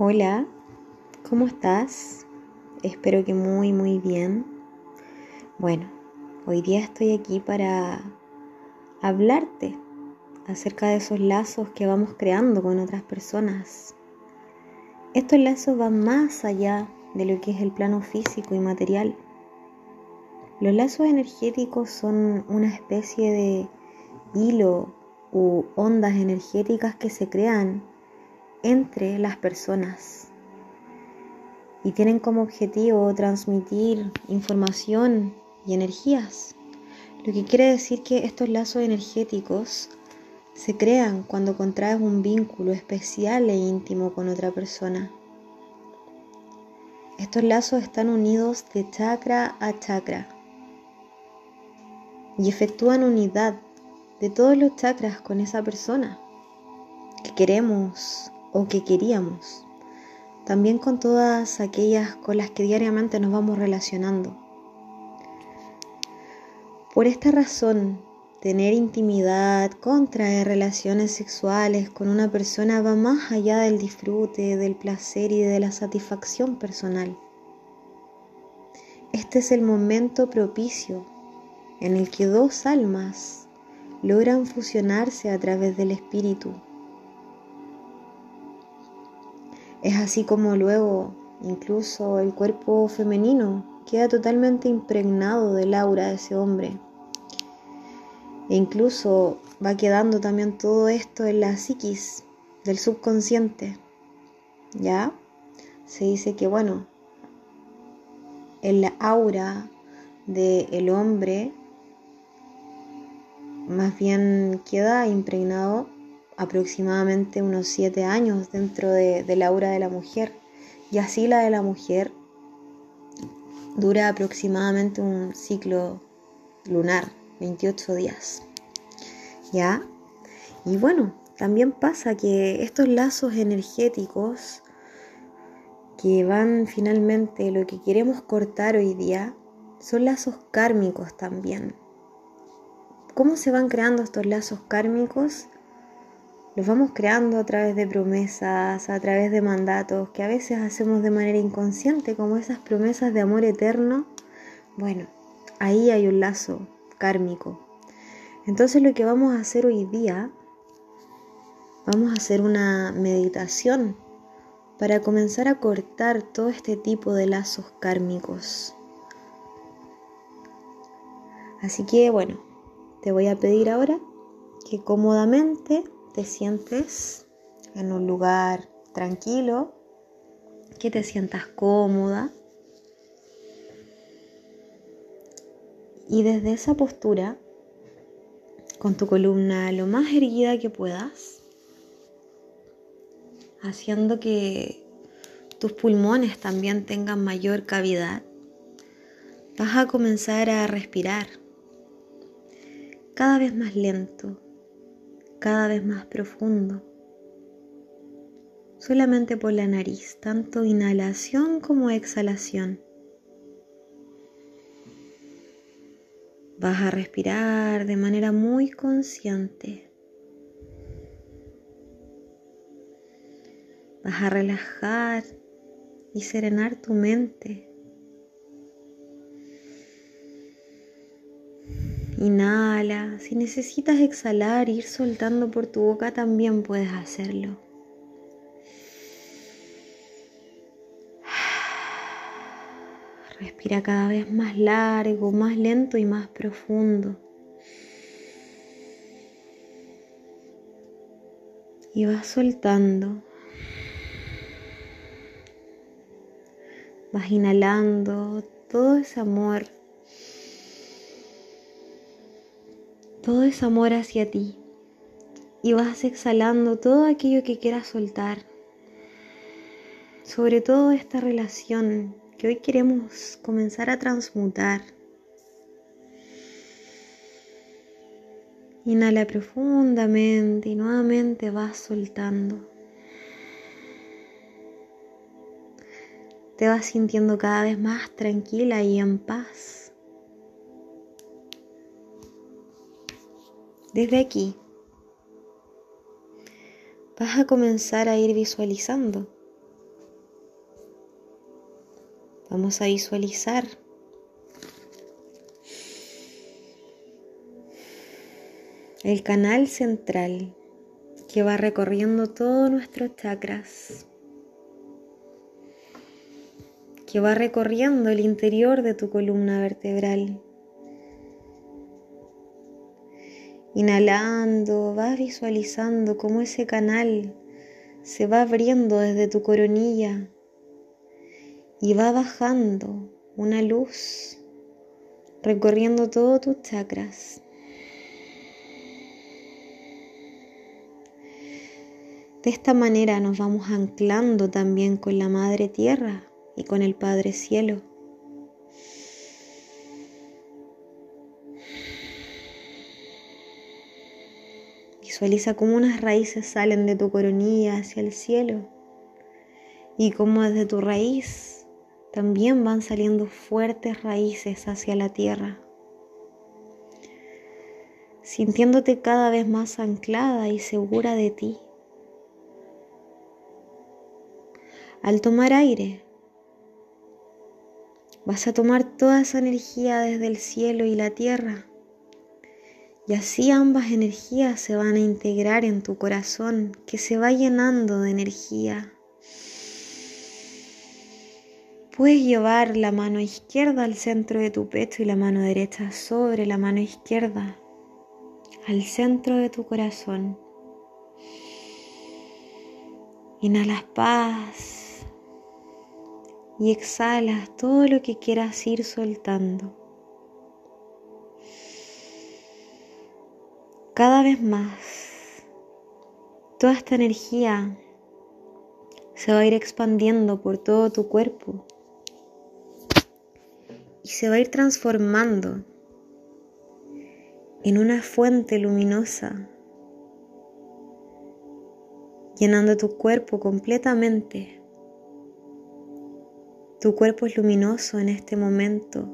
Hola, ¿cómo estás? Espero que muy bien. Bueno, hoy día estoy aquí para hablarte acerca de esos lazos que vamos creando con otras personas. Estos lazos van más allá de lo que es el plano físico y material. Los lazos energéticos son una especie de hilo u ondas energéticas que se crean entre las personas y tienen como objetivo transmitir información y energías, lo que quiere decir que estos lazos energéticos se crean cuando contraes un vínculo especial e íntimo con otra persona. Estos lazos están unidos de chakra a chakra y efectúan unidad de todos los chakras con esa persona que queremos o que queríamos, también con todas aquellas con las que diariamente nos vamos relacionando. Por esta razón, tener intimidad, contraer relaciones sexuales con una persona va más allá del disfrute, del placer y de la satisfacción personal. Este es el momento propicio en el que dos almas logran fusionarse a través del espíritu. Es así como luego, incluso el cuerpo femenino queda totalmente impregnado del aura de ese hombre. E incluso va quedando también todo esto en la psiquis del subconsciente. ¿Ya? Se dice que, en la aura del hombre más bien queda impregnado aproximadamente unos 7 años dentro del aura de la mujer, y así la de la mujer dura aproximadamente un ciclo lunar, 28 días, ¿ya? Y también pasa que estos lazos energéticos que van finalmente, lo que queremos cortar hoy día, son lazos kármicos también. ¿Cómo se van creando estos lazos kármicos? Los vamos creando a través de promesas, a través de mandatos que a veces hacemos de manera inconsciente, como esas promesas de amor eterno. Ahí hay un lazo kármico. Entonces lo que vamos a hacer hoy día, vamos a hacer una meditación para comenzar a cortar todo este tipo de lazos kármicos. Así que te voy a pedir ahora que cómodamente te sientes en un lugar tranquilo, que te sientas cómoda, y desde esa postura, con tu columna lo más erguida que puedas, haciendo que tus pulmones también tengan mayor cavidad, vas a comenzar a respirar cada vez más lento, cada vez más profundo, solamente por la nariz, tanto inhalación como exhalación. Vas a respirar de manera muy consciente. Vas a relajar y serenar tu mente. Inhala, si necesitas exhalar, ir soltando por tu boca, también puedes hacerlo. Respira cada vez más largo, más lento y más profundo. Y vas soltando. Vas inhalando todo ese amor. Todo ese amor hacia ti, y vas exhalando todo aquello que quieras soltar, sobre todo esta relación que hoy queremos comenzar a transmutar. Inhala profundamente y nuevamente vas soltando. Te vas sintiendo cada vez más tranquila y en paz. Desde aquí vas a comenzar a ir visualizando Vamos a visualizar. El canal central que va recorriendo todos nuestros chakras, que va recorriendo el interior de tu columna vertebral. Inhalando, vas visualizando cómo ese canal se va abriendo desde tu coronilla y va bajando una luz recorriendo todos tus chakras. De esta manera nos vamos anclando también con la Madre Tierra y con el Padre Cielo. Visualiza cómo unas raíces salen de tu coronilla hacia el cielo y cómo desde tu raíz también van saliendo fuertes raíces hacia la tierra. Sintiéndote cada vez más anclada y segura de ti. Al tomar aire, vas a tomar toda esa energía desde el cielo y la tierra, y así ambas energías se van a integrar en tu corazón, que se va llenando de energía. Puedes llevar la mano izquierda al centro de tu pecho y la mano derecha sobre la mano izquierda, al centro de tu corazón. Inhalas paz. Y exhalas todo lo que quieras ir soltando. Cada vez más, toda esta energía se va a ir expandiendo por todo tu cuerpo y se va a ir transformando en una fuente luminosa, llenando tu cuerpo completamente. Tu cuerpo es luminoso en este momento.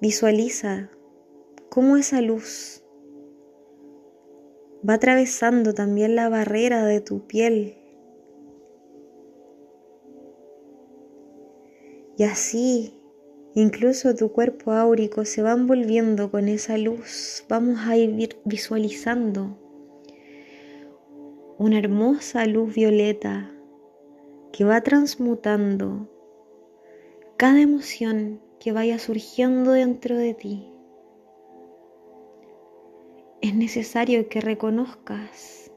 Visualiza cómo esa luz va atravesando también la barrera de tu piel. Y así, incluso tu cuerpo áurico se va envolviendo con esa luz. Vamos a ir visualizando una hermosa luz violeta que va transmutando cada emoción que vaya surgiendo dentro de ti. Es necesario que reconozcas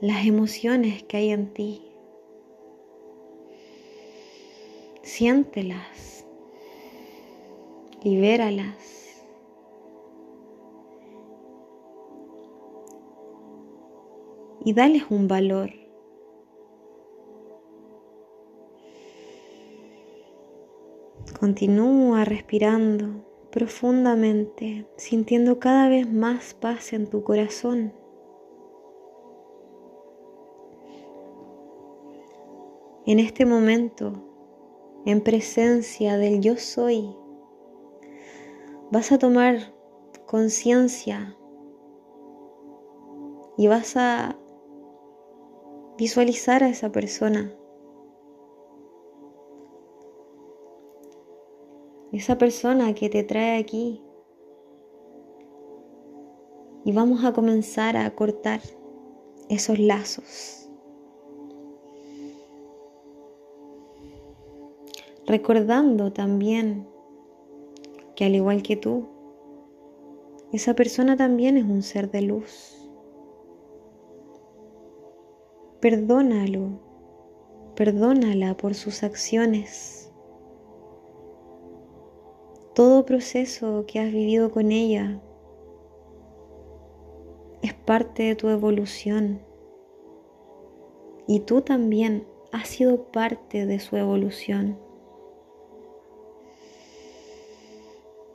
las emociones que hay en ti. Siéntelas, libéralas. Y dales un valor. Continúa respirando profundamente, sintiendo cada vez más paz en tu corazón. En este momento, en presencia del Yo Soy, vas a tomar conciencia y vas a visualizar a esa persona. Esa persona que te trae aquí. Y vamos a comenzar a cortar esos lazos. Recordando también que al igual que tú, esa persona también es un ser de luz. Perdónalo, perdónala por sus acciones. Todo proceso que has vivido con ella es parte de tu evolución y tú también has sido parte de su evolución.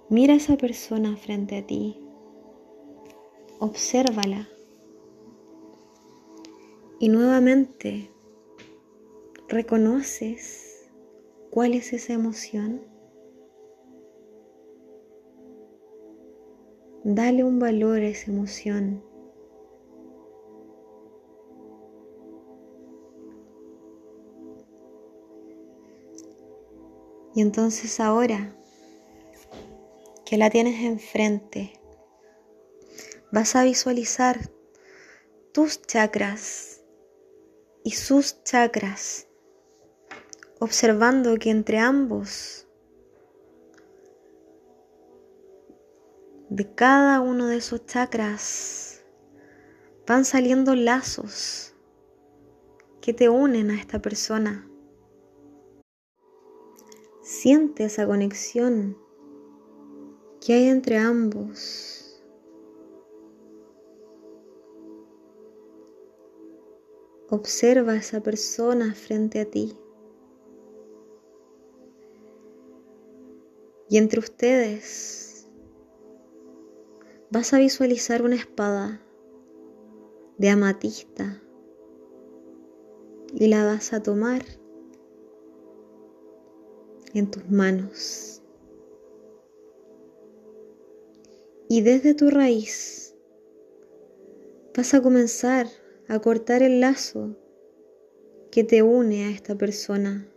Mira a esa persona frente a ti, obsérvala y nuevamente reconoces cuál es esa emoción. Dale un valor a esa emoción. Y entonces ahora que la tienes enfrente, vas a visualizar tus chakras y sus chakras, observando que entre ambos, de cada uno de esos chakras, van saliendo lazos que te unen a esta persona. Siente esa conexión que hay entre ambos. Observa a esa persona frente a ti. Y entre ustedes vas a visualizar una espada de amatista y la vas a tomar en tus manos. Y desde tu raíz vas a comenzar a cortar el lazo que te une a esta persona.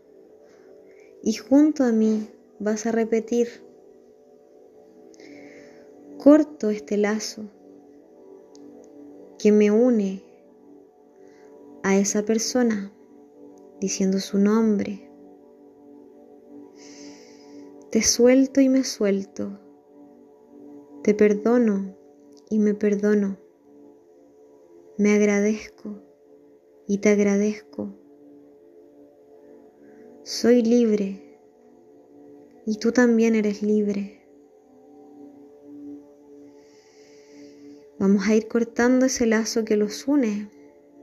Y junto a mí vas a repetir: corto este lazo que me une a esa persona, diciendo su nombre. Te suelto y me suelto. Te perdono y me perdono, me agradezco y te agradezco. Soy libre y tú también eres libre. Vamos a ir cortando ese lazo que los une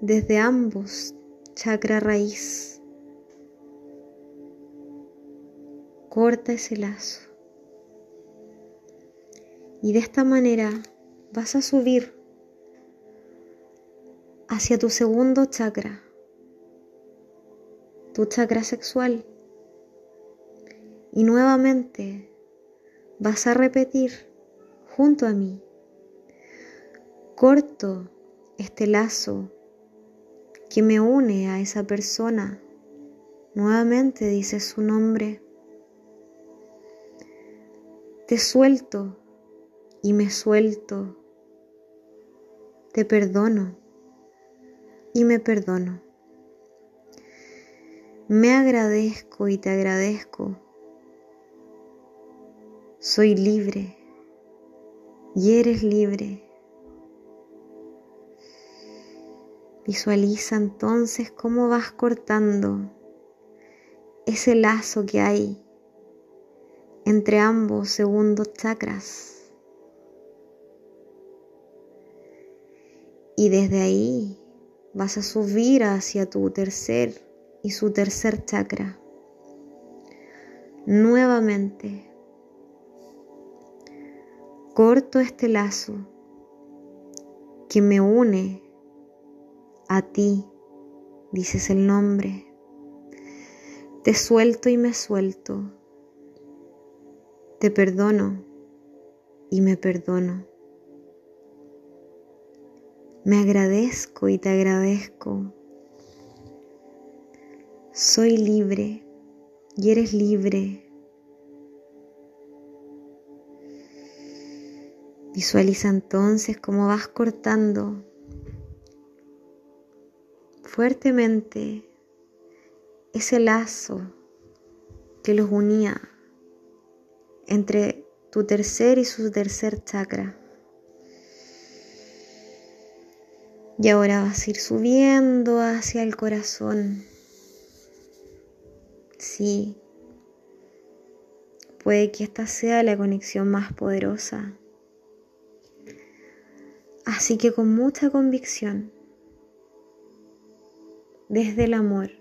desde ambos chakra raíz. Corta ese lazo. Y de esta manera vas a subir hacia tu segundo chakra, tu chakra sexual. Y nuevamente vas a repetir junto a mí: corto este lazo que me une a esa persona. Nuevamente dices su nombre. Te suelto y me suelto, te perdono y me perdono, me agradezco y te agradezco, soy libre y eres libre. Visualiza entonces cómo vas cortando ese lazo que hay entre ambos segundos chakras. Y desde ahí vas a subir hacia tu tercer y su tercer chakra. Nuevamente, corto este lazo que me une a ti, dices el nombre. Te suelto y me suelto. Te perdono y me perdono. Me agradezco y te agradezco. Soy libre y eres libre. Visualiza entonces cómo vas cortando fuertemente ese lazo que los unía entre tu tercer y su tercer chakra. Y ahora vas a ir subiendo hacia el corazón. Sí, puede que esta sea la conexión más poderosa. Así que con mucha convicción, desde el amor,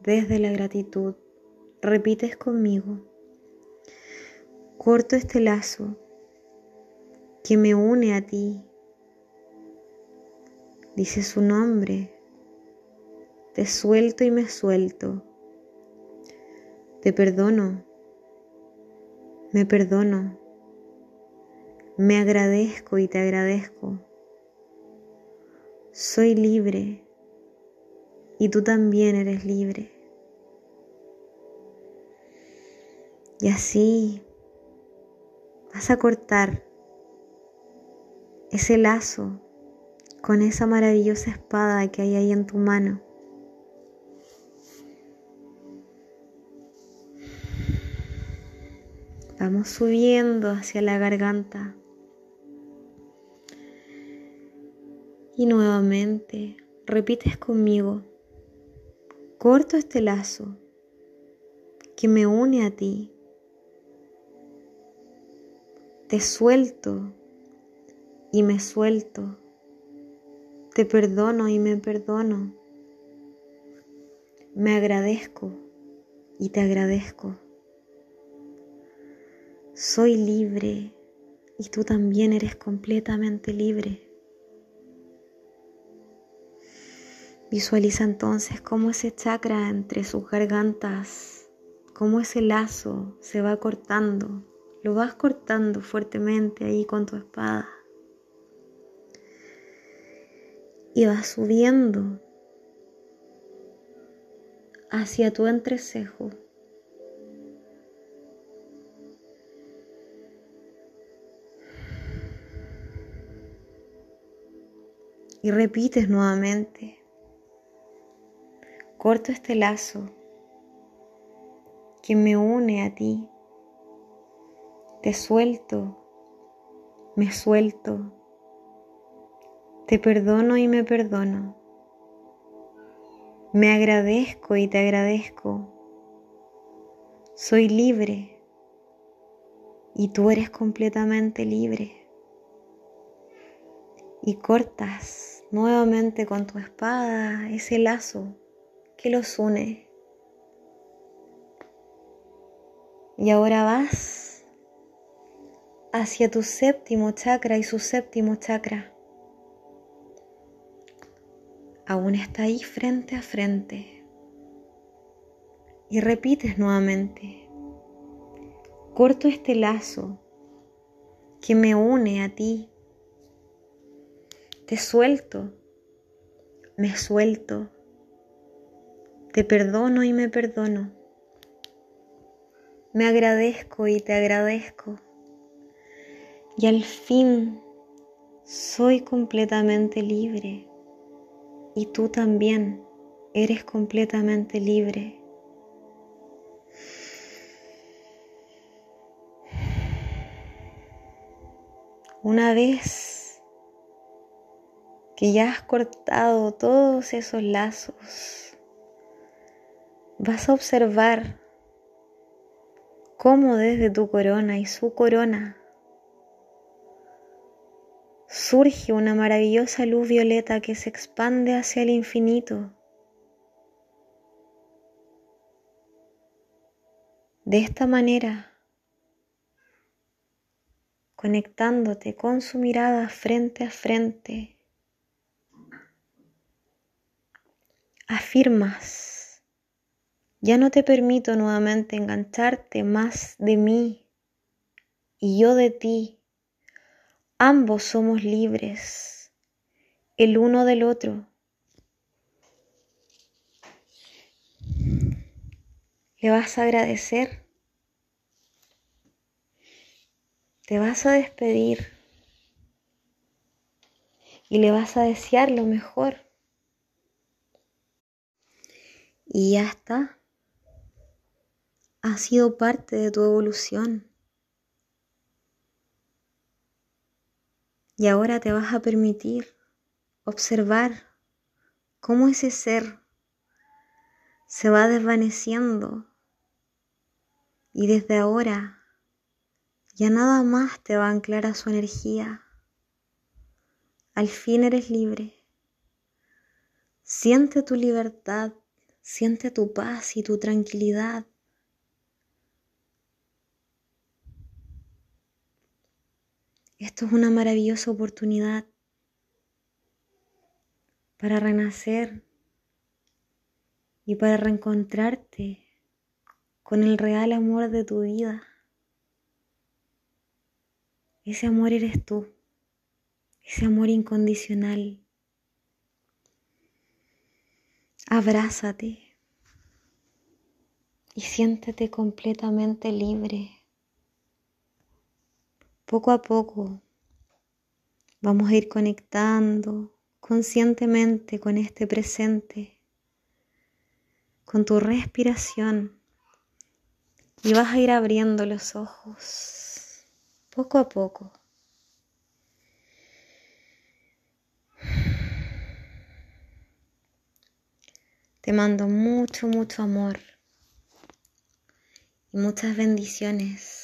desde la gratitud, repites conmigo: corto este lazo que me une a ti. Dice su nombre, te suelto y me suelto, te perdono, me perdono, me agradezco y te agradezco, soy libre y tú también eres libre. Y así vas a cortar ese lazo con esa maravillosa espada que hay ahí en tu mano. Vamos subiendo hacia la garganta. Y nuevamente repites conmigo: corto este lazo que me une a ti. Te suelto y me suelto. Te perdono y me perdono. Me agradezco y te agradezco. Soy libre y tú también eres completamente libre. Visualiza entonces cómo ese chakra entre sus gargantas, cómo ese lazo se va cortando. Lo vas cortando fuertemente ahí con tu espada. Y vas subiendo hacia tu entrecejo. Y repites nuevamente: corto este lazo que me une a ti. Te suelto, me suelto. Te perdono y me perdono. Me agradezco y te agradezco. Soy libre y tú eres completamente libre. Y cortas nuevamente con tu espada ese lazo que los une. Y ahora vas hacia tu séptimo chakra y su séptimo chakra. Aún está ahí frente a frente. Y repites nuevamente: corto este lazo que me une a ti. Te suelto, me suelto, te perdono y me perdono, me agradezco y te agradezco, y al fin soy completamente libre y tú también eres completamente libre. Una vez que ya has cortado todos esos lazos, vas a observar cómo desde tu corona y su corona surge una maravillosa luz violeta que se expande hacia el infinito. De esta manera, conectándote con su mirada frente a frente, afirmas: ya no te permito nuevamente engancharte más de mí y yo de ti. Ambos somos libres, el uno del otro. Le vas a agradecer. Te vas a despedir y le vas a desear lo mejor. Y ya está. Ha sido parte de tu evolución. Y ahora te vas a permitir observar cómo ese ser se va desvaneciendo. Y desde ahora ya nada más te va a anclar a su energía. Al fin eres libre. Siente tu libertad. Siente tu paz y tu tranquilidad. Esto es una maravillosa oportunidad para renacer y para reencontrarte con el real amor de tu vida. Ese amor eres tú, ese amor incondicional. Abrázate, y siéntete completamente libre. Poco a poco vamos a ir conectando conscientemente con este presente, con tu respiración, y vas a ir abriendo los ojos poco a poco. Te mando mucho, mucho amor y muchas bendiciones.